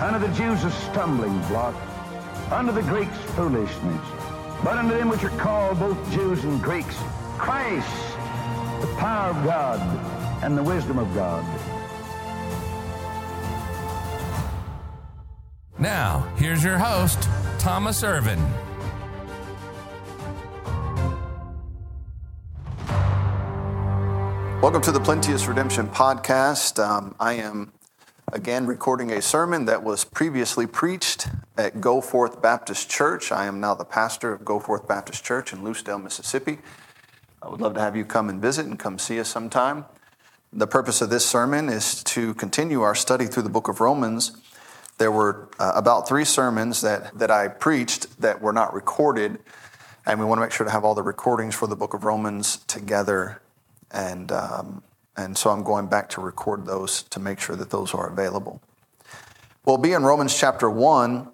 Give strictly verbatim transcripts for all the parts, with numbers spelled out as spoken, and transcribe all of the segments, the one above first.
Unto the Jews a stumbling block, unto the Greeks foolishness, but unto them which are called, both Jews and Greeks, Christ, the power of God and the wisdom of God. Now, here's your host, Thomas Irvin. Welcome to the Plenteous Redemption Podcast. Um, I am again recording a sermon that was previously preached at Go Forth Baptist Church. I am now the pastor of Go Forth Baptist Church in Lucedale, Mississippi. I would love to have you come and visit and come see us sometime. The purpose of this sermon is to continue our study through the book of Romans. There were uh, about three sermons that, that I preached that were not recorded, and we want to make sure to have all the recordings for the book of Romans together. And um, and so I'm going back to record those to make sure that those are available. We'll be in Romans chapter one,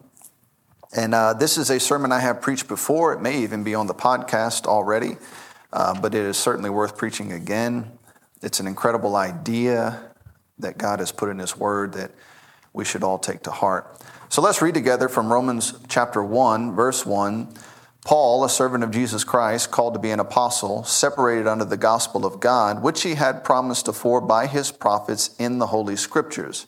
and uh, this is a sermon I have preached before. It may even be on the podcast already. Uh, but it is certainly worth preaching again. It's an incredible idea that God has put in His Word that we should all take to heart. So let's read together from Romans chapter one, verse one. Paul, a servant of Jesus Christ, called to be an apostle, separated unto the gospel of God, which he had promised afore by his prophets in the Holy Scriptures,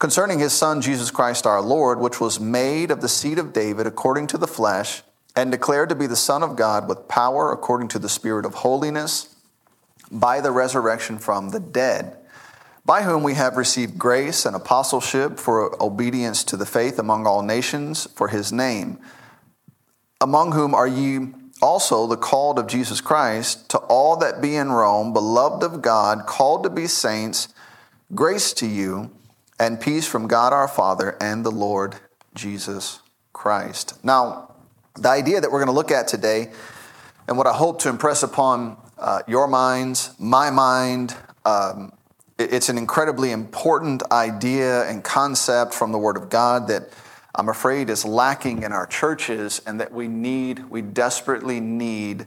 concerning his Son, Jesus Christ our Lord, which was made of the seed of David according to the flesh, and declared to be the Son of God with power according to the Spirit of holiness by the resurrection from the dead, by whom we have received grace and apostleship for obedience to the faith among all nations for his name, among whom are ye also the called of Jesus Christ, to all that be in Rome, beloved of God, called to be saints, grace to you, and peace from God our Father and the Lord Jesus Christ. Now, the idea that we're going to look at today, and what I hope to impress upon uh, your minds, my mind, um, it's an incredibly important idea and concept from the Word of God that I'm afraid is lacking in our churches, and that we need, we desperately need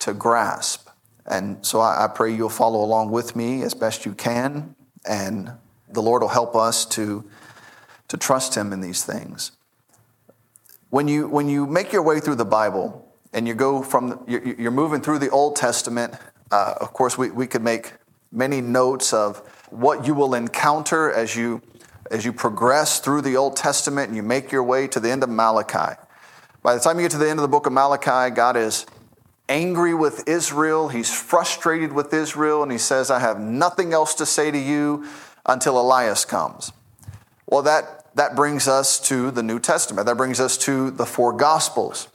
to grasp. And so I, I pray you'll follow along with me as best you can, and the Lord will help us to, to trust Him in these things. When you when you make your way through the Bible and you go from you're, you're moving through the Old Testament, uh, of course we, we could make many notes of what you will encounter as you as you progress through the Old Testament and you make your way to the end of Malachi. By the time you get to the end of the book of Malachi, God is angry with Israel. He's frustrated with Israel, and He says, "I have nothing else to say to you until Elias comes." Well, that. That brings us to the New Testament. That brings us to the four Gospels.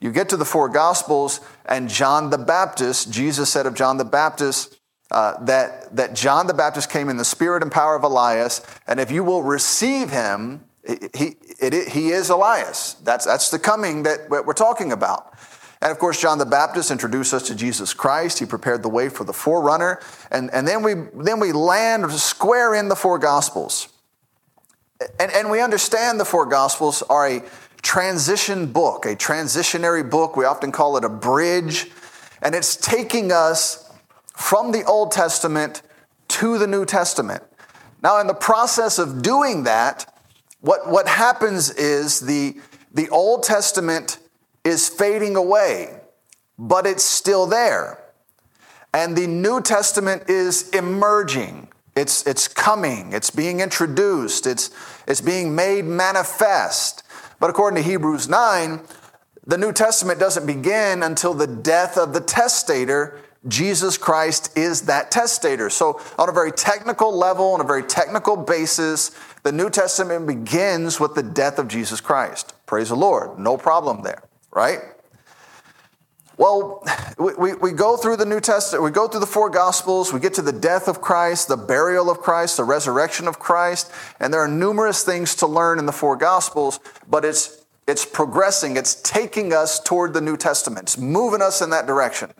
You get to the four Gospels, and John the Baptist, Jesus said of John the Baptist, uh, that, that John the Baptist came in the spirit and power of Elias, and if you will receive him, he, it, it, he is Elias. That's, that's the coming that we're talking about. And of course, John the Baptist introduced us to Jesus Christ. He prepared the way for the forerunner. And, and then we then we land square in the four Gospels. And, and we understand the four Gospels are a transition book, a transitionary book. We often call it a bridge. And it's taking us from the Old Testament to the New Testament. Now, in the process of doing that, what, what happens is the, the Old Testament is fading away, but it's still there. And the New Testament is emerging. It's it's coming. It's being introduced. It's it's being made manifest. But according to Hebrews nine, the New Testament doesn't begin until the death of the testator. Jesus Christ is that testator. So on a very technical level, on a very technical basis, the New Testament begins with the death of Jesus Christ. Praise the Lord. No problem there, right? Well, we, we, we go through the New Testament, we go through the four Gospels, we get to the death of Christ, the burial of Christ, the resurrection of Christ, and there are numerous things to learn in the four Gospels, but it's, it's progressing, it's taking us toward the New Testament, it's moving us in that direction.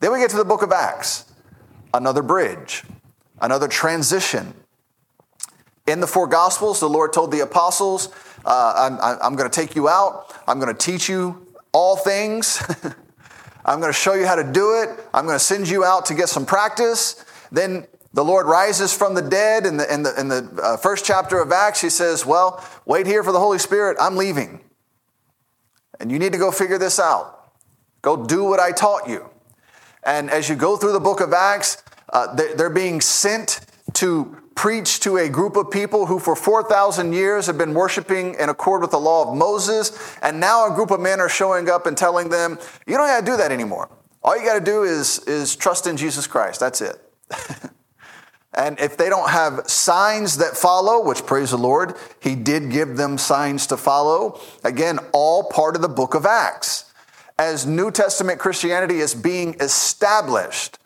Then we get to the book of Acts, another bridge, another transition. In the four Gospels, the Lord told the apostles, uh, I'm, I'm going to take you out, I'm going to teach you all things. I'm going to show you how to do it. I'm going to send you out to get some practice. Then the Lord rises from the dead. In the, in the, in the uh, first chapter of Acts, he says, well, wait here for the Holy Spirit. I'm leaving. And you need to go figure this out. Go do what I taught you. And as you go through the book of Acts, uh, they're being sent to preach to a group of people who for four thousand years have been worshiping in accord with the law of Moses. And now a group of men are showing up and telling them, you don't got to do that anymore. All you got to do is, is trust in Jesus Christ. That's it. And if they don't have signs that follow, which praise the Lord, he did give them signs to follow. Again, all part of the book of Acts. As New Testament Christianity is being established,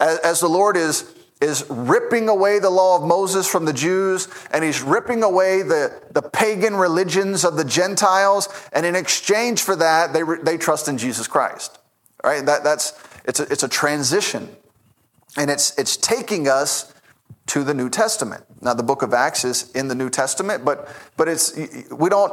as the Lord is, is ripping away the law of Moses from the Jews, and he's ripping away the, the pagan religions of the Gentiles, and in exchange for that, they they trust in Jesus Christ. All right, that that's it's a, it's a transition, and it's it's taking us to the New Testament. Now, the book of Acts is in the New Testament, but but it's we don't.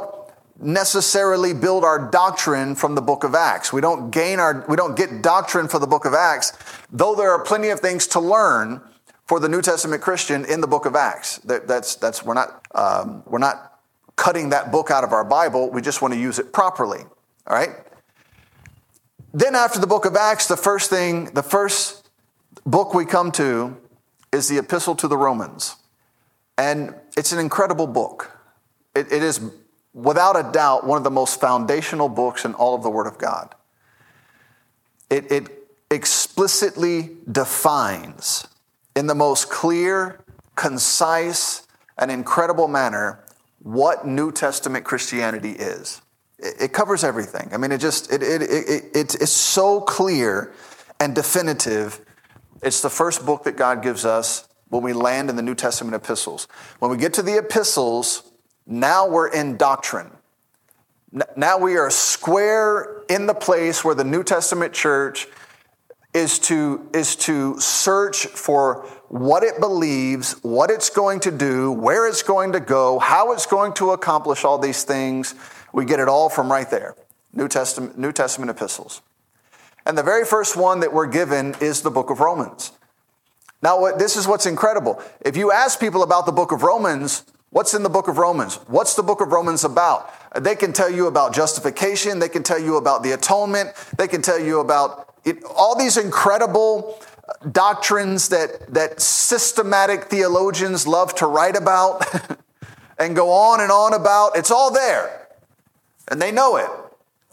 necessarily build our doctrine from the book of Acts. We don't gain our, we don't get doctrine from the book of Acts, though there are plenty of things to learn for the New Testament Christian in the book of Acts. That, that's, that's, we're not, um, we're not cutting that book out of our Bible. We just want to use it properly. All right. Then after the book of Acts, the first thing, the first book we come to is the Epistle to the Romans. And it's an incredible book. It, it is without a doubt, one of the most foundational books in all of the Word of God. It, it explicitly defines in the most clear, concise, and incredible manner what New Testament Christianity is. It, it covers everything. I mean, it just, it, it, it, it, it it's so clear and definitive. It's the first book that God gives us when we land in the New Testament epistles. When we get to the epistles, now we're in doctrine. Now we are square in the place where the New Testament church is to, is to search for what it believes, what it's going to do, where it's going to go, how it's going to accomplish all these things. We get it all from right there, New Testament, New Testament epistles. And the very first one that we're given is the book of Romans. Now, this is what's incredible. If you ask people about the book of Romans, what's in the book of Romans? What's the book of Romans about? They can tell you about justification. They can tell you about the atonement. They can tell you about it, all these incredible doctrines that, that systematic theologians love to write about and go on and on about. It's all there, and they know it.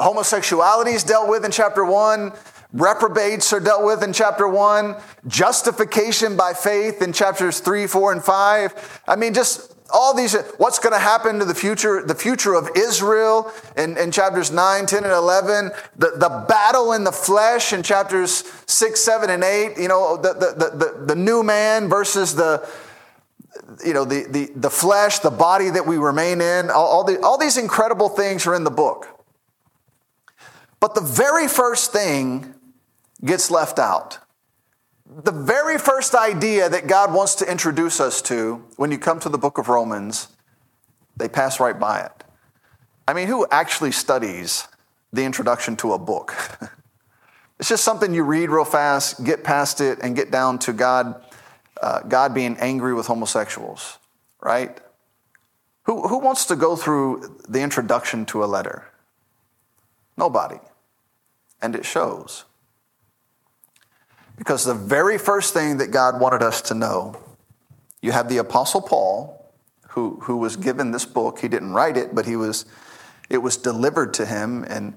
Homosexuality is dealt with in chapter one. Reprobates are dealt with in chapter one. Justification by faith in chapters three, four, and five. I mean, just... all these, what's going to happen to the future, the future of Israel in, in chapters nine, ten, and eleven, the, the battle in the flesh in chapters six, seven, and eight, you know, the, the, the, the new man versus the, you know, the, the, the flesh, the body that we remain in, all, all, the, all these incredible things are in the book. But the very first thing gets left out. The very first idea that God wants to introduce us to when you come to the book of Romans, they pass right by it. I mean, who actually studies the introduction to a book? It's just something you read real fast, get past it, and get down to God uh, God being angry with homosexuals, right? Who, who wants to go through the introduction to a letter? Nobody. And it shows. Because the very first thing that God wanted us to know you have the Apostle Paul, who who was given this book. He didn't write it, but he was it was delivered to him, and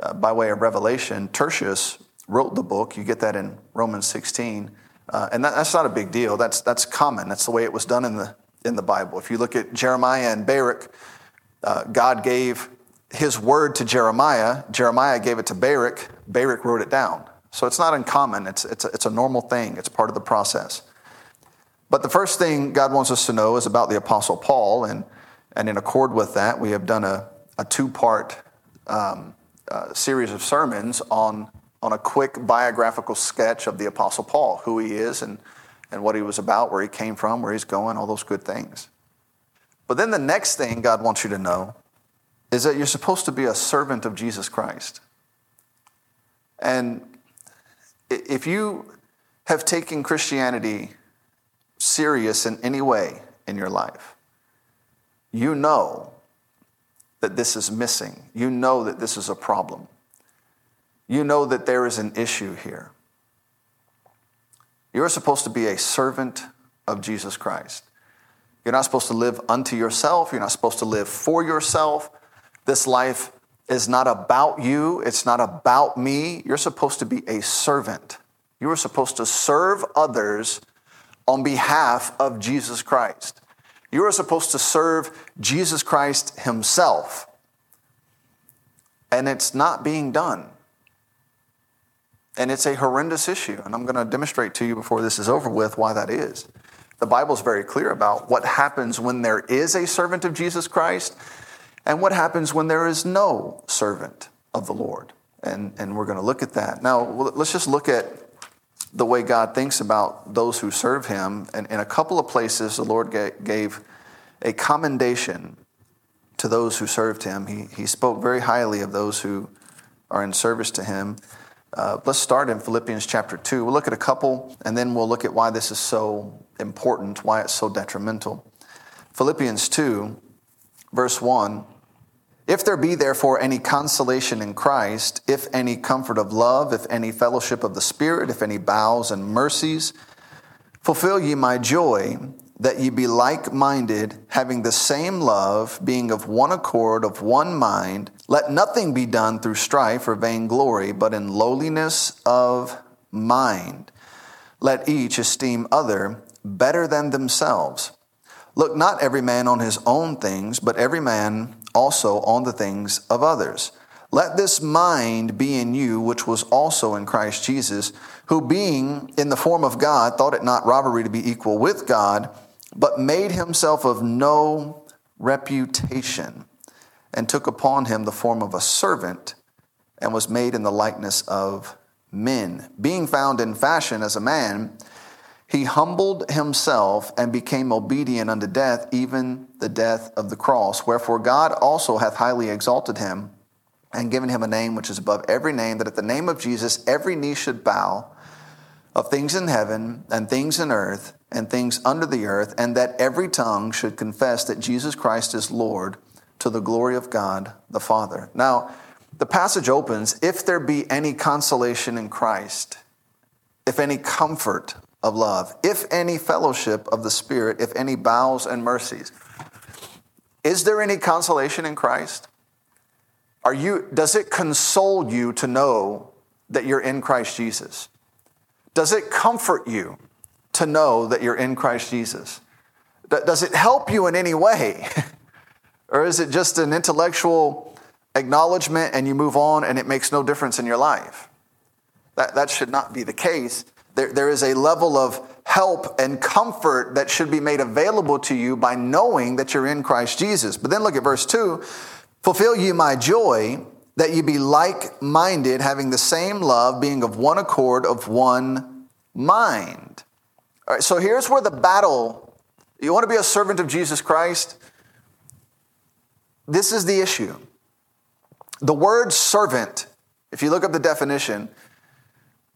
uh, by way of revelation, Tertius wrote the book. You get that in Romans sixteen, uh, and that, that's not a big deal. That's that's common. That's the way it was done in the in the Bible. If you look at Jeremiah and Baruch, uh, God gave his word to Jeremiah. Jeremiah gave it to Baruch. Baruch wrote it down. So it's not uncommon. It's it's a, it's a normal thing. It's part of the process. But the first thing God wants us to know is about the Apostle Paul, and and in accord with that, we have done a a two part um, uh, series of sermons on on a quick biographical sketch of the Apostle Paul, who he is, and and what he was about, where he came from, where he's going, all those good things. But then the next thing God wants you to know is that you're supposed to be a servant of Jesus Christ. And if you have taken Christianity serious in any way in your life, you know that this is missing. You know that this is a problem. You know that there is an issue here. You're supposed to be a servant of Jesus Christ. You're not supposed to live unto yourself. You're not supposed to live for yourself. This life is not about you. It's not about me. You're supposed to be a servant. You are supposed to serve others on behalf of Jesus Christ. You are supposed to serve Jesus Christ himself. And it's not being done. And it's a horrendous issue. And I'm going to demonstrate to you before this is over with why that is. The Bible's very clear about what happens when there is a servant of Jesus Christ and what happens when there is no servant of the Lord. And, and we're going to look at that. Now, let's just look at the way God thinks about those who serve him. And in a couple of places, the Lord gave a commendation to those who served him. He, he spoke very highly of those who are in service to him. Uh, let's start in Philippians chapter two. We'll look at a couple, and then we'll look at why this is so important, why it's so detrimental. Philippians two, verse one, "If there be therefore any consolation in Christ, if any comfort of love, if any fellowship of the Spirit, if any bowels and mercies, fulfill ye my joy, that ye be like-minded, having the same love, being of one accord, of one mind. Let nothing be done through strife or vainglory, but in lowliness of mind. Let each esteem other better than themselves. Look not every man on his own things, but every man also on the things of others. Let this mind be in you, which was also in Christ Jesus, who being in the form of God, thought it not robbery to be equal with God, but made himself of no reputation, and took upon him the form of a servant, and was made in the likeness of men. Being found in fashion as a man, he humbled himself and became obedient unto death, even the death of the cross. Wherefore God also hath highly exalted him, and given him a name which is above every name, that at the name of Jesus every knee should bow, of things in heaven, and things in earth, and things under the earth, and that every tongue should confess that Jesus Christ is Lord, to the glory of God the Father." Now, the passage opens, "If there be any consolation in Christ, if any comfort of love, if any fellowship of the Spirit, if any bowels and mercies." Is there any consolation in Christ? Are you? Does it console you to know that you're in Christ Jesus? Does it comfort you to know that you're in Christ Jesus? Does it help you in any way? Or is it just an intellectual acknowledgement and you move on and it makes no difference in your life? That, that should not be the case. There, there is a level of help and comfort that should be made available to you by knowing that you're in Christ Jesus. But then look at verse two. "Fulfill ye my joy, that ye be like-minded, having the same love, being of one accord, of one mind." All right, so here's where the battle, you want to be a servant of Jesus Christ? This is the issue. The word servant, if you look up the definition,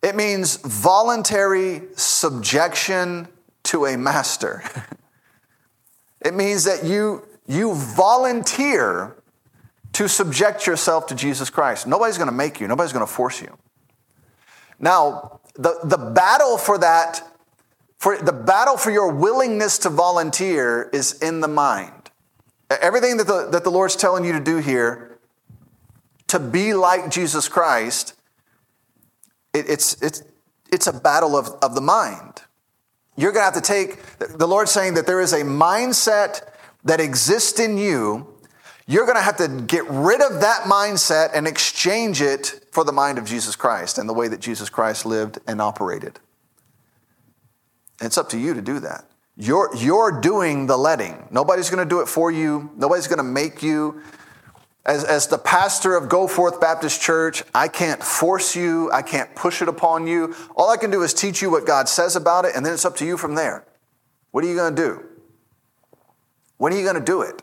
it means voluntary subjection to a master. It means that you, you volunteer to subject yourself to Jesus Christ. Nobody's going to make you. Nobody's going to force you. Now, the, the battle for that For the battle for your willingness to volunteer is in the mind. Everything that the, that the Lord's telling you to do here, to be like Jesus Christ, it, it's, it's, it's a battle of, of the mind. You're going to have to take, the Lord's saying that there is a mindset that exists in you. You're going to have to get rid of that mindset and exchange it for the mind of Jesus Christ and the way that Jesus Christ lived and operated. It's up to you to do that. You're, you're doing the letting. Nobody's going to do it for you. Nobody's going to make you. As, as the pastor of Go Forth Baptist Church, I can't force you. I can't push it upon you. All I can do is teach you what God says about it, and then it's up to you from there. What are you going to do? When are you going to do it?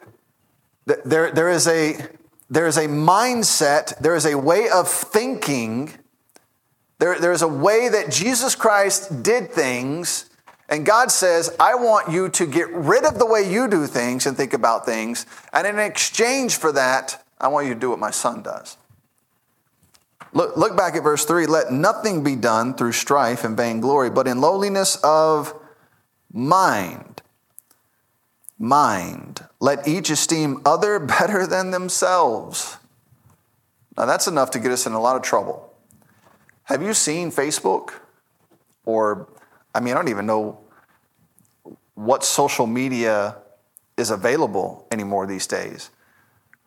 There, there is a, there is a mindset. There is a way of thinking. There, there is a way that Jesus Christ did things. And God says, I want you to get rid of the way you do things and think about things. And in exchange for that, I want you to do what my son does. Look, look back at verse three. Let nothing be done through strife and vainglory, but in lowliness of mind. Mind. Let each esteem other better than themselves. Now that's enough to get us in a lot of trouble. Have you seen Facebook or... I mean, I don't even know what social media is available anymore these days.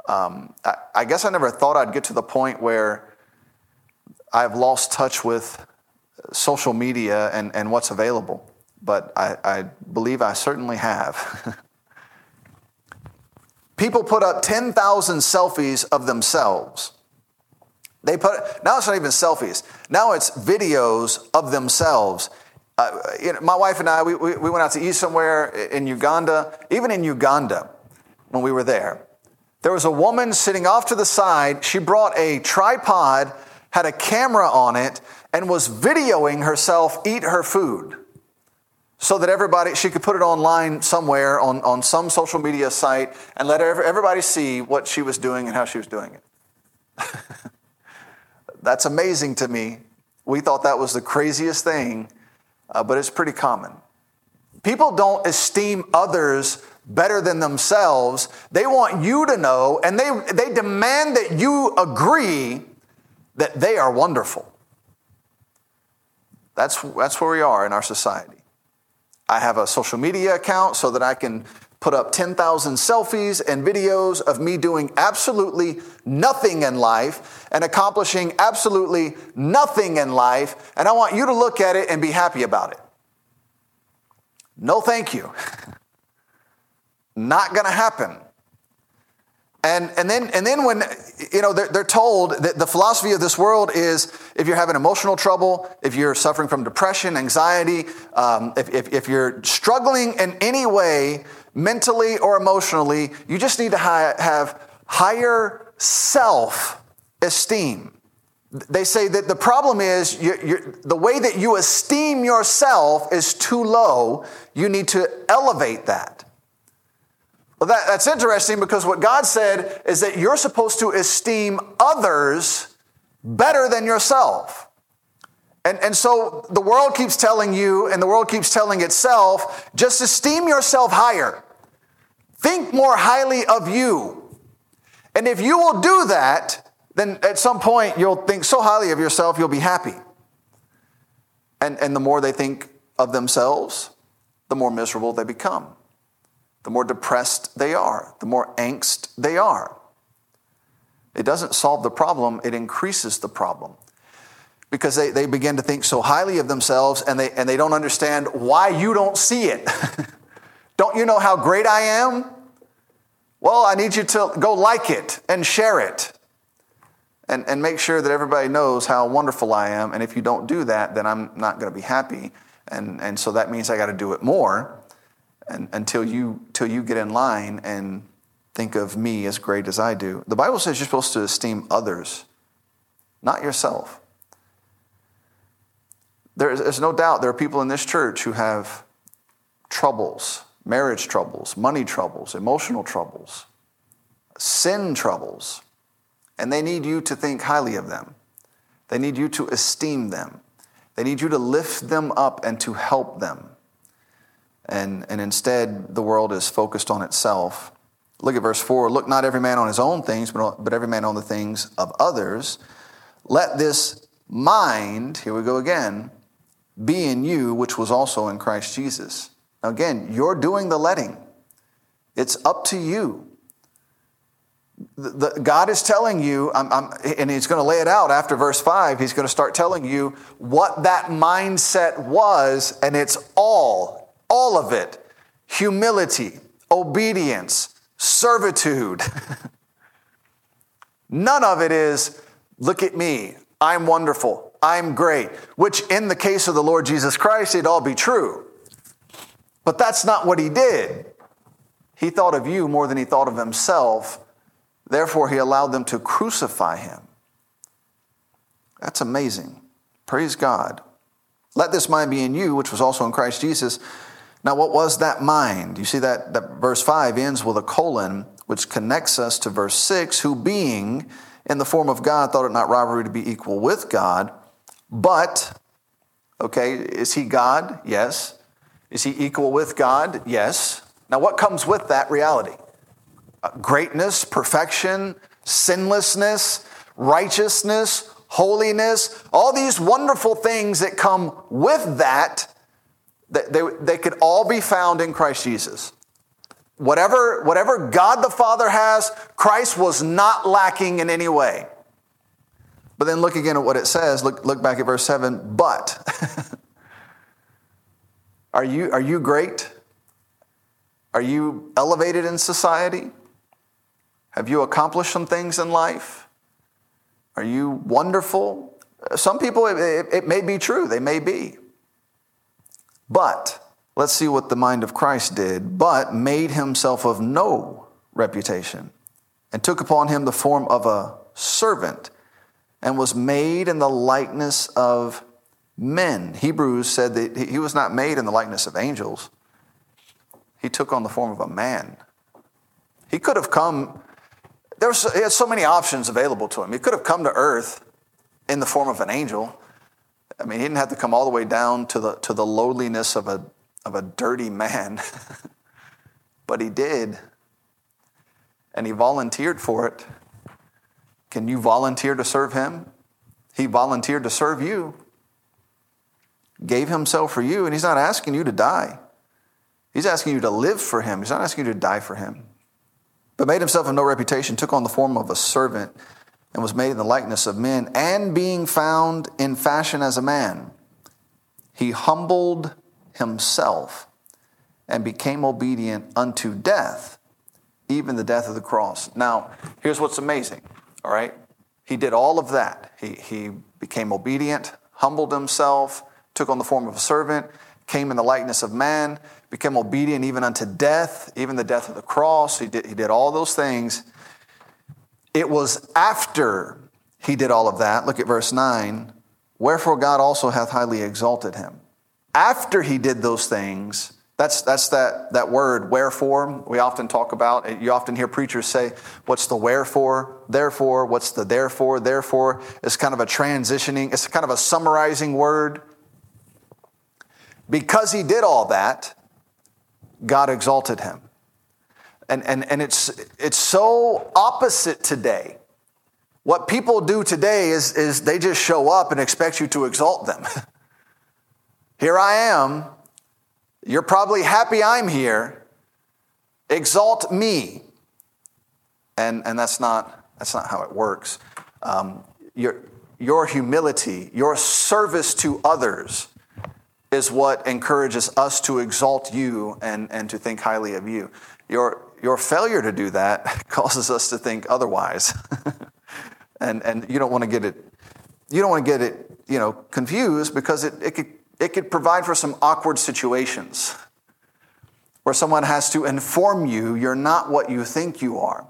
Um, I, I guess I never thought I'd get to the point where I've lost touch with social media and, and what's available. But I, I believe I certainly have. People put up ten thousand selfies of themselves. They put now it's not even selfies. Now it's videos of themselves. Uh, you know, my wife and I, we, we we went out to eat somewhere in Uganda. Even in Uganda, when we were there, there was a woman sitting off to the side. She brought a tripod, had a camera on it, and was videoing herself eat her food so that everybody, she could put it online somewhere on, on some social media site and let everybody see what she was doing and how she was doing it. That's amazing to me. We thought that was the craziest thing. Uh, but it's pretty common. People don't esteem others better than themselves. They want you to know, and they, they demand that you agree that they are wonderful. That's, that's where we are in our society. I have a social media account so that I can put up ten thousand selfies and videos of me doing absolutely nothing in life and accomplishing absolutely nothing in life, and I want you to look at it and be happy about it. No, thank you. Not going to happen. And and then and then when you know they're, they're told that the philosophy of this world is if you're having emotional trouble, if you're suffering from depression, anxiety, um, if, if if you're struggling in any way, mentally or emotionally, you just need to hi- have higher self-esteem. They say that the problem is you, you, the way that you esteem yourself is too low. You need to elevate that. Well, that, that's interesting because what God said is that you're supposed to esteem others better than yourself. And, and so the world keeps telling you, and the world keeps telling itself, just esteem yourself higher. Think more highly of you. And if you will do that, then at some point you'll think so highly of yourself, you'll be happy. And, and the more they think of themselves, the more miserable they become. The more depressed they are, the more angst they are. It doesn't solve the problem, it increases the problem. Because they, they begin to think so highly of themselves and they and they don't understand why you don't see it. Don't you know how great I am? Well, I need you to go like it and share it. And, and make sure that everybody knows how wonderful I am. And if you don't do that, then I'm not going to be happy. And, and so that means I got to do it more. And until you till you get in line and think of me as great as I do. The Bible says you're supposed to esteem others, not yourself. There is, there's no doubt there are people in this church who have troubles, marriage troubles, money troubles, emotional troubles, sin troubles, and they need you to think highly of them. They need you to esteem them. They need you to lift them up and to help them. and, and instead the world is focused on itself. Look at verse four. Look not every man on his own things, but, but every man on the things of others. Let this mind, here we go again, be in you, which was also in Christ Jesus. Now again, you're doing the letting. It's up to you. The, the, God is telling you, I'm, I'm, and he's going to lay it out after verse five. He's going to start telling you what that mindset was, and it's all, all of it, humility, obedience, servitude. None of it is, look at me, I'm wonderful, I'm great, which in the case of the Lord Jesus Christ, it'd all be true. But that's not what he did. He thought of you more than he thought of himself. Therefore, he allowed them to crucify him. That's amazing. Praise God. Let this mind be in you, which was also in Christ Jesus. Now, what was that mind? You see that, that verse five ends with a colon, which connects us to verse six, who being in the form of God thought it not robbery to be equal with God, but, okay, is he God? Yes. Is he equal with God? Yes. Now, what comes with that reality? Uh, greatness, perfection, sinlessness, righteousness, holiness, all these wonderful things that come with that, that they, they could all be found in Christ Jesus. Whatever, whatever God the Father has, Christ was not lacking in any way. But then look again at what it says. Look, look back at verse seven. But are you, are you great? Are you elevated in society? Have you accomplished some things in life? Are you wonderful? Some people, it, it may be true. They may be. But let's see what the mind of Christ did. But made himself of no reputation, and took upon him the form of a servant, and was made in the likeness of men. Hebrews said that he was not made in the likeness of angels. He took on the form of a man. He could have come, there was, he had so many options available to him. He could have come to earth in the form of an angel. I mean, he didn't have to come all the way down to the to the lowliness of a of a dirty man. But he did. And he volunteered for it. Can you volunteer to serve him? He volunteered to serve you. Gave himself for you, and he's not asking you to die. He's asking you to live for him. He's not asking you to die for him. But made himself of no reputation, took on the form of a servant, and was made in the likeness of men. And being found in fashion as a man, he humbled himself and became obedient unto death, even the death of the cross. Now, here's what's amazing, all right? He did all of that. He, he became obedient, humbled himself, took on the form of a servant, came in the likeness of man, became obedient even unto death, even the death of the cross. He did, he did all those things. It was after he did all of that. Look at verse nine. Wherefore God also hath highly exalted him. After he did those things, that's that's that, that word, wherefore, we often talk about. You often hear preachers say, what's the wherefore, therefore, what's the therefore, therefore. It's kind of a transitioning, it's kind of a summarizing word. Because he did all that, God exalted him. And, and, and it's it's so opposite today. What people do today is, is they just show up and expect you to exalt them. Here I am. You're probably happy I'm here. Exalt me. And, and that's not that's not how it works. Um, your, your humility, your service to others is what encourages us to exalt you and, and to think highly of you. Your your failure to do that causes us to think otherwise. and and you don't want to get it you don't want to get it, you know, confused, because it, it could it could provide for some awkward situations where someone has to inform you you're not what you think you are.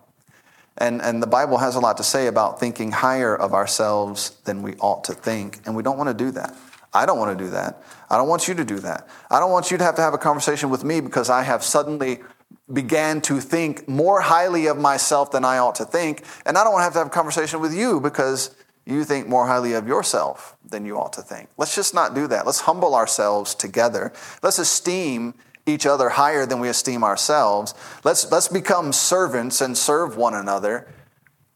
And and the Bible has a lot to say about thinking higher of ourselves than we ought to think, and we don't want to do that. I don't want to do that. I don't want you to do that. I don't want you to have to have a conversation with me because I have suddenly began to think more highly of myself than I ought to think. And I don't want to have to have a conversation with you because you think more highly of yourself than you ought to think. Let's just not do that. Let's humble ourselves together. Let's esteem each other higher than we esteem ourselves. Let's let's become servants and serve one another.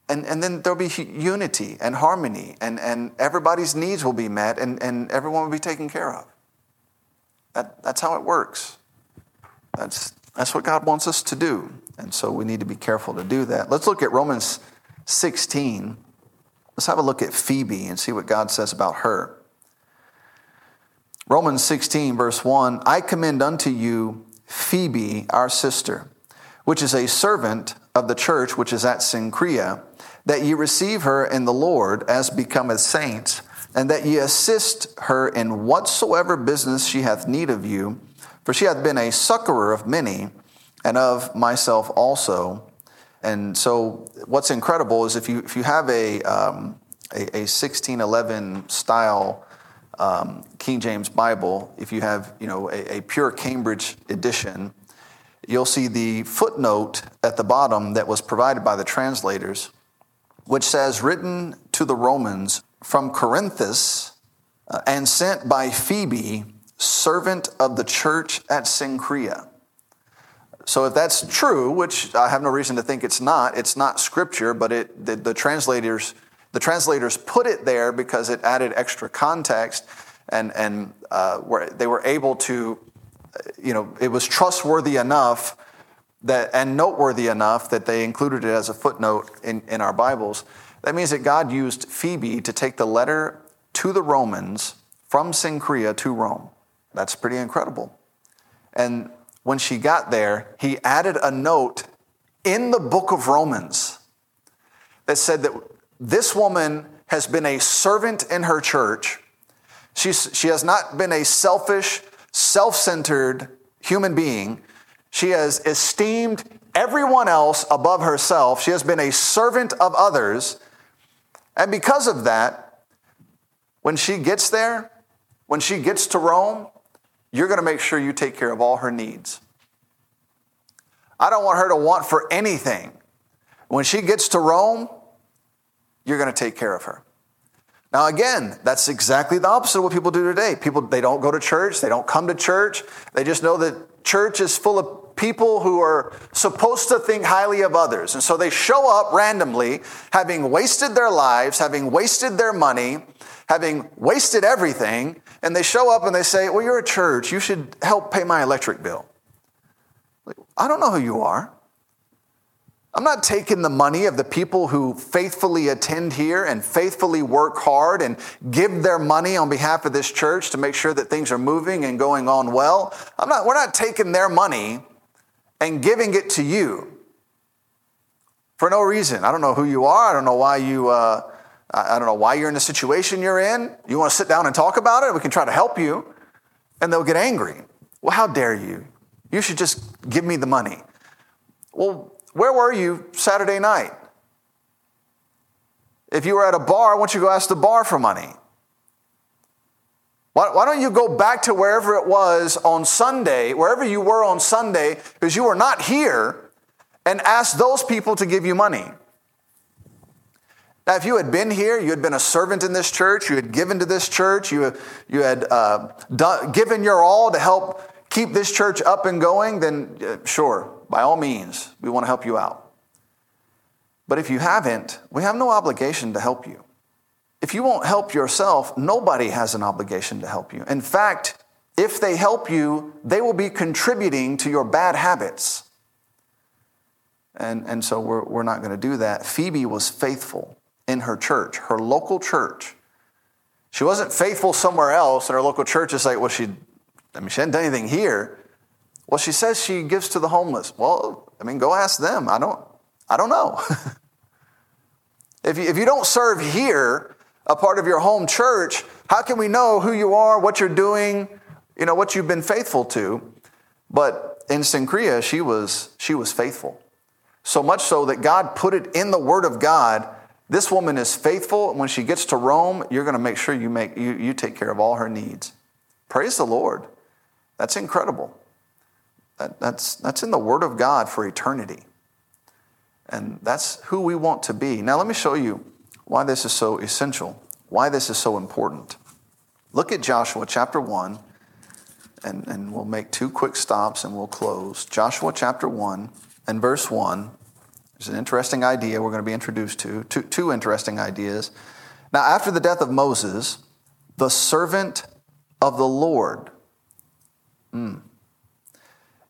And, and then there'll be unity and harmony, and, and everybody's needs will be met, and, and everyone will be taken care of. That, that's how it works. That's that's what God wants us to do. And so we need to be careful to do that. Let's look at Romans sixteen. Let's have a look at Phoebe and see what God says about her. Romans sixteen, verse one, I commend unto you Phoebe, our sister, which is a servant of the church, which is at Cenchrea, that ye receive her in the Lord as becometh saints, and that ye assist her in whatsoever business she hath need of you, for she hath been a succorer of many, and of myself also. And so what's incredible is if you if you have a um, a, a sixteen eleven style um, King James Bible, if you have you know a, a pure Cambridge edition, you'll see the footnote at the bottom that was provided by the translators, which says, written to the Romans from Corinthus uh, and sent by Phoebe, servant of the church at Cenchrea. So if that's true, which I have no reason to think it's not, it's not scripture, but it the, the translators the translators put it there because it added extra context, and and uh, were, they were able to, you know, it was trustworthy enough that and noteworthy enough that they included it as a footnote in, in our Bibles. That means that God used Phoebe to take the letter to the Romans from Cenchrea to Rome. That's pretty incredible. And when she got there, he added a note in the book of Romans that said that this woman has been a servant in her church. She's, she has not been a selfish, self-centered human being. She has esteemed everyone else above herself. She has been a servant of others. And because of that, when she gets there, when she gets to Rome, you're going to make sure you take care of all her needs. I don't want her to want for anything. When she gets to Rome, you're going to take care of her. Now, again, that's exactly the opposite of what people do today. People, they don't go to church. They don't come to church. They just know that church is full of people who are supposed to think highly of others. And so they show up randomly, having wasted their lives, having wasted their money, having wasted everything, and they show up and they say, well, you're a church. You should help pay my electric bill. I don't know who you are. I'm not taking the money of the people who faithfully attend here and faithfully work hard and give their money on behalf of this church to make sure that things are moving and going on well. I'm not, we're not taking their money and giving it to you for no reason. I don't know who you are. I don't know why you... Uh, I don't know why you're in the situation you're in. You want to sit down and talk about it? We can try to help you. And they'll get angry. Well, how dare you? You should just give me the money. Well, where were you Saturday night? If you were at a bar, why don't you go ask the bar for money? Why, why don't you go back to wherever it was on Sunday, wherever you were on Sunday, because you were not here, and ask those people to give you money? Now, if you had been here, you had been a servant in this church, you had given to this church, you, you had uh, done, given your all to help keep this church up and going, then uh, sure, by all means, we want to help you out. But if you haven't, we have no obligation to help you. If you won't help yourself, nobody has an obligation to help you. In fact, if they help you, they will be contributing to your bad habits. And, and so we're, we're not going to do that. Phoebe was faithful in her church, her local church. She wasn't faithful somewhere else, and her local church is like, well, she, I mean, she hadn't done anything here. Well, she says she gives to the homeless. Well, I mean, go ask them. I don't, I don't know. If you, if you don't serve here, a part of your home church, how can we know who you are, what you're doing, you know, what you've been faithful to? But in Cenchrea, she was, she was faithful. So much so that God put it in the Word of God. This woman is faithful, and when she gets to Rome, you're going to make sure you make you, you take care of all her needs. Praise the Lord. That's incredible. That, that's, that's in the Word of God for eternity. And that's who we want to be. Now, let me show you why this is so essential, why this is so important. Look at Joshua chapter one and, and we'll make two quick stops and we'll close. Joshua chapter one and verse one. There's an interesting idea we're going to be introduced to. Two, two interesting ideas. Now, after the death of Moses, the servant of the Lord. Mm.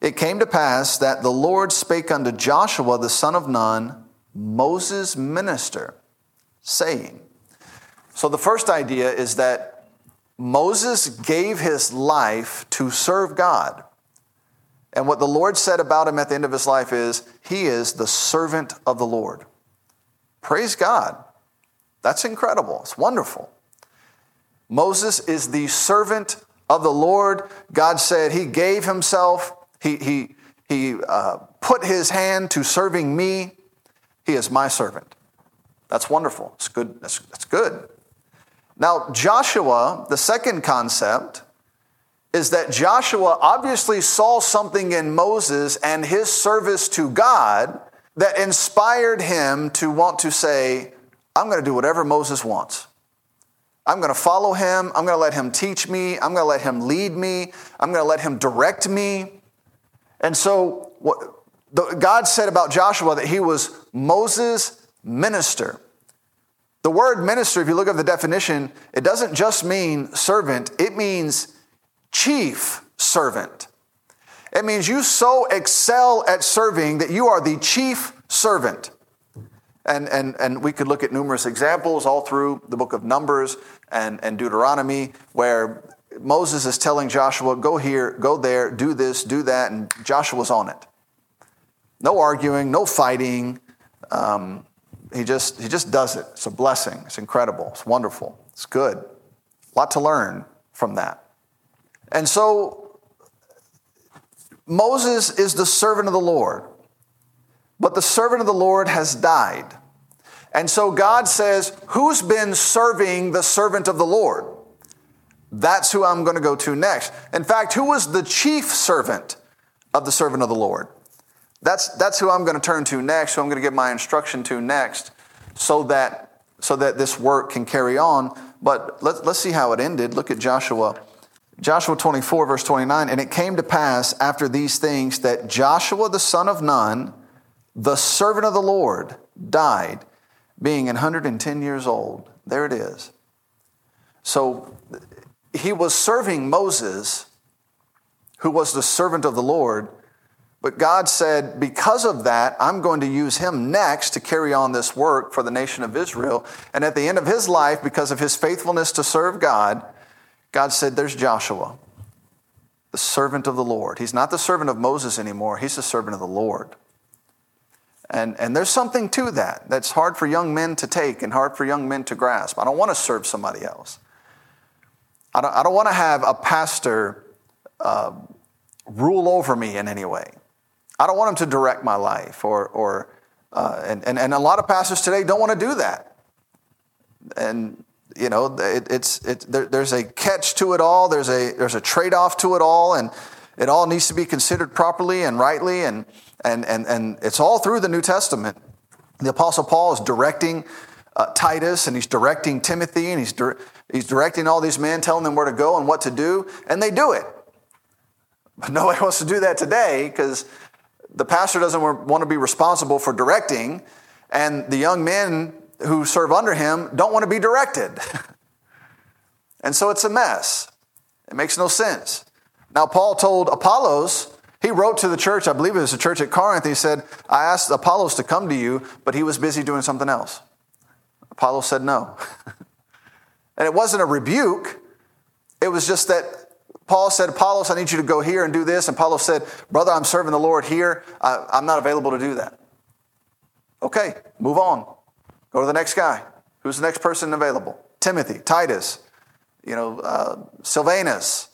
It came to pass that the Lord spake unto Joshua, the son of Nun, Moses' minister, saying. So the first idea is that Moses gave his life to serve God. And what the Lord said about him at the end of his life is, he is the servant of the Lord. Praise God. That's incredible. It's wonderful. Moses is the servant of the Lord. God said he gave himself. He, he, he uh, put his hand to serving me. He is my servant. That's wonderful. It's good. That's, that's good. Now, Joshua, the second concept, is that Joshua obviously saw something in Moses and his service to God that inspired him to want to say, I'm going to do whatever Moses wants. I'm going to follow him. I'm going to let him teach me. I'm going to let him lead me. I'm going to let him direct me. And so what God said about Joshua that he was Moses' minister. The word minister, if you look up the definition, it doesn't just mean servant. It means chief servant. It means you so excel at serving that you are the chief servant. And, and, and we could look at numerous examples all through the book of Numbers and, and Deuteronomy where Moses is telling Joshua, go here, go there, do this, do that, and Joshua's on it. No arguing, no fighting. Um, he just he just does it. It's a blessing. It's incredible. It's wonderful. It's good. A lot to learn from that. And so Moses is the servant of the Lord. But the servant of the Lord has died. And so God says, who's been serving the servant of the Lord? That's who I'm going to go to next. In fact, who was the chief servant of the servant of the Lord? That's, that's who I'm going to turn to next, who I'm going to give my instruction to next, so that, so that this work can carry on. But let's, let's see how it ended. Look at Joshua. Joshua twenty-four, verse twenty-nine. And it came to pass after these things that Joshua the son of Nun, the servant of the Lord, died, being one hundred ten years old. There it is. So he was serving Moses, who was the servant of the Lord, but God said, because of that, I'm going to use him next to carry on this work for the nation of Israel. And at the end of his life, because of his faithfulness to serve God, God said, there's Joshua, the servant of the Lord. He's not the servant of Moses anymore. He's the servant of the Lord. And, and there's something to that that's hard for young men to take and hard for young men to grasp. I don't want to serve somebody else. I don't, I don't want to have a pastor uh, rule over me in any way. I don't want him to direct my life. Or, or uh, and, and, and a lot of pastors today don't want to do that. And, you know, it, it's it, there, there's a catch to it all. There's a there's a trade-off to it all. And it all needs to be considered properly and rightly, and and and and it's all through the New Testament. The Apostle Paul is directing uh, Titus, and he's directing Timothy, and he's di- he's directing all these men, telling them where to go and what to do, and they do it. But nobody wants to do that today because the pastor doesn't want to be responsible for directing, and the young men who serve under him don't want to be directed, and so it's a mess. It makes no sense. Now, Paul told Apollos, he wrote to the church, I believe it was the church at Corinth, he said, I asked Apollos to come to you, but he was busy doing something else. Apollos said no. And it wasn't a rebuke. It was just that Paul said, Apollos, I need you to go here and do this. And Apollos said, brother, I'm serving the Lord here. I, I'm not available to do that. Okay, move on. Go to the next guy. Who's the next person available? Timothy, Titus, you know, uh, Sylvanus.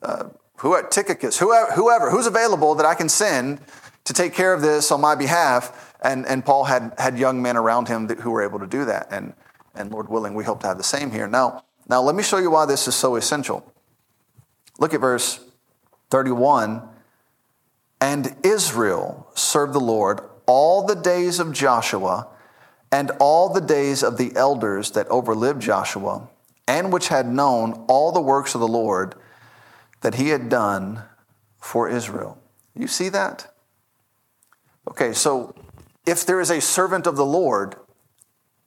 Uh, who, Tychicus, whoever, whoever, who's available that I can send to take care of this on my behalf. And, and Paul had, had young men around him that, who were able to do that. And, and Lord willing, we hope to have the same here. Now, now let me show you why this is so essential. Look at verse thirty-one. And Israel served the Lord all the days of Joshua and all the days of the elders that overlived Joshua and which had known all the works of the Lord, that he had done for Israel. You see that? Okay, so if there is a servant of the Lord,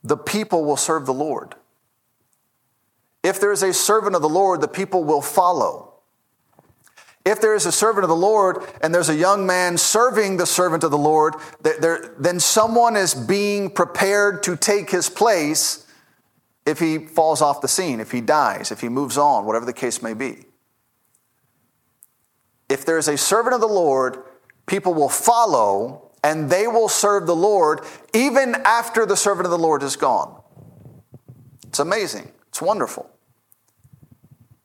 the people will serve the Lord. If there is a servant of the Lord, the people will follow. If there is a servant of the Lord and there's a young man serving the servant of the Lord, then someone is being prepared to take his place if he falls off the scene, if he dies, if he moves on, whatever the case may be. If there is a servant of the Lord, people will follow and they will serve the Lord even after the servant of the Lord is gone. It's amazing. It's wonderful.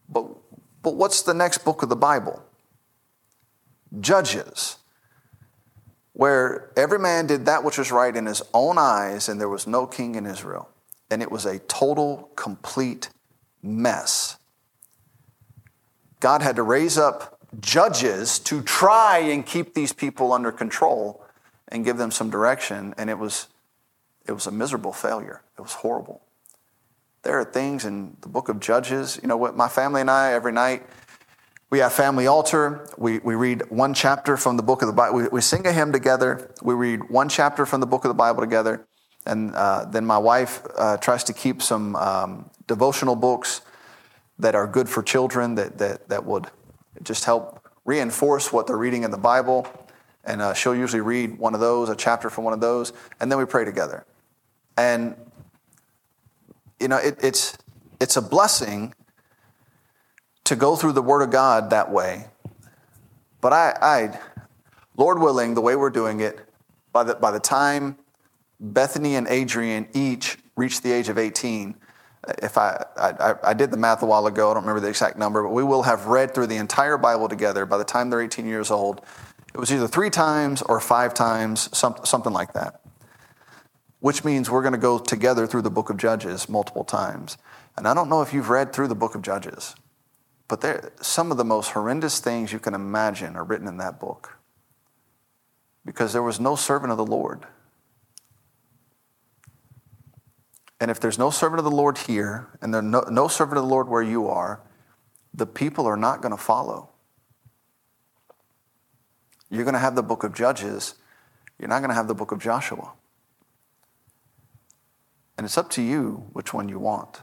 But, but what's the next book of the Bible? Judges, where every man did that which was right in his own eyes, and there was no king in Israel. And it was a total, complete mess. God had to raise up judges to try and keep these people under control and give them some direction, and it was, it was a miserable failure. It was horrible. There are things in the book of Judges. You know what? My family and I, every night, we have family altar. We we read one chapter from the book of the Bible. We, we sing a hymn together. We read one chapter from the book of the Bible together. And uh, then my wife uh, tries to keep some um, devotional books that are good for children that that that would just help reinforce what they're reading in the Bible. And uh, she'll usually read one of those, a chapter from one of those. And then we pray together. And You know, it, it's it's a blessing to go through the Word of God that way. But I, I, Lord willing, the way we're doing it, by the by the time Bethany and Adrian each reach the age of eighteen, if I I, I did the math a while ago, I don't remember the exact number, but we will have read through the entire Bible together by the time they're eighteen years old. It was either three times or five times, some, something like that. Which means we're going to go together through the book of Judges multiple times. And I don't know if you've read through the book of Judges, but there, some of the most horrendous things you can imagine are written in that book. Because there was no servant of the Lord. And if there's no servant of the Lord here, and there's no, no servant of the Lord where you are, the people are not going to follow. You're going to have the book of Judges. You're not going to have the book of Joshua. And it's up to you which one you want.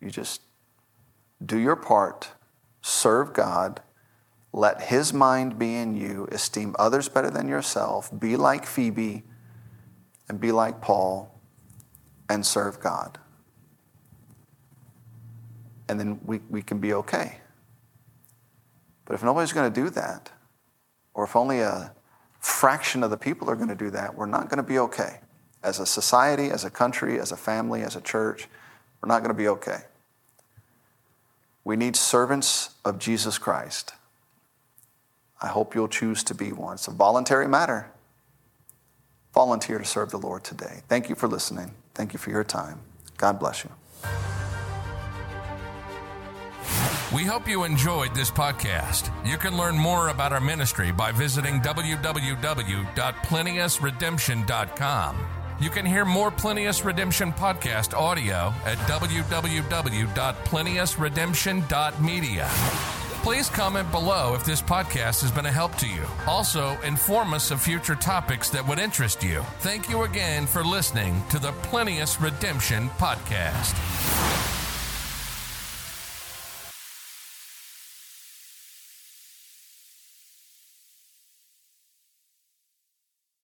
You just do your part, serve God, let his mind be in you, esteem others better than yourself, be like Phoebe and be like Paul, and serve God. And then we, we can be okay. But if nobody's going to do that, or if only a fraction of the people are going to do that, we're not going to be okay. As a society, as a country, as a family, as a church, we're not going to be okay. We need servants of Jesus Christ. I hope you'll choose to be one. It's a voluntary matter. Volunteer to serve the Lord today. Thank you for listening. Thank you for your time. God bless you. We hope you enjoyed this podcast. You can learn more about our ministry by visiting w w w dot plenteous redemption dot com. You can hear more Plenteous Redemption podcast audio at w w w dot plenteous redemption dot media. Please comment below if this podcast has been a help to you. Also, inform us of future topics that would interest you. Thank you again for listening to the Plenteous Redemption podcast.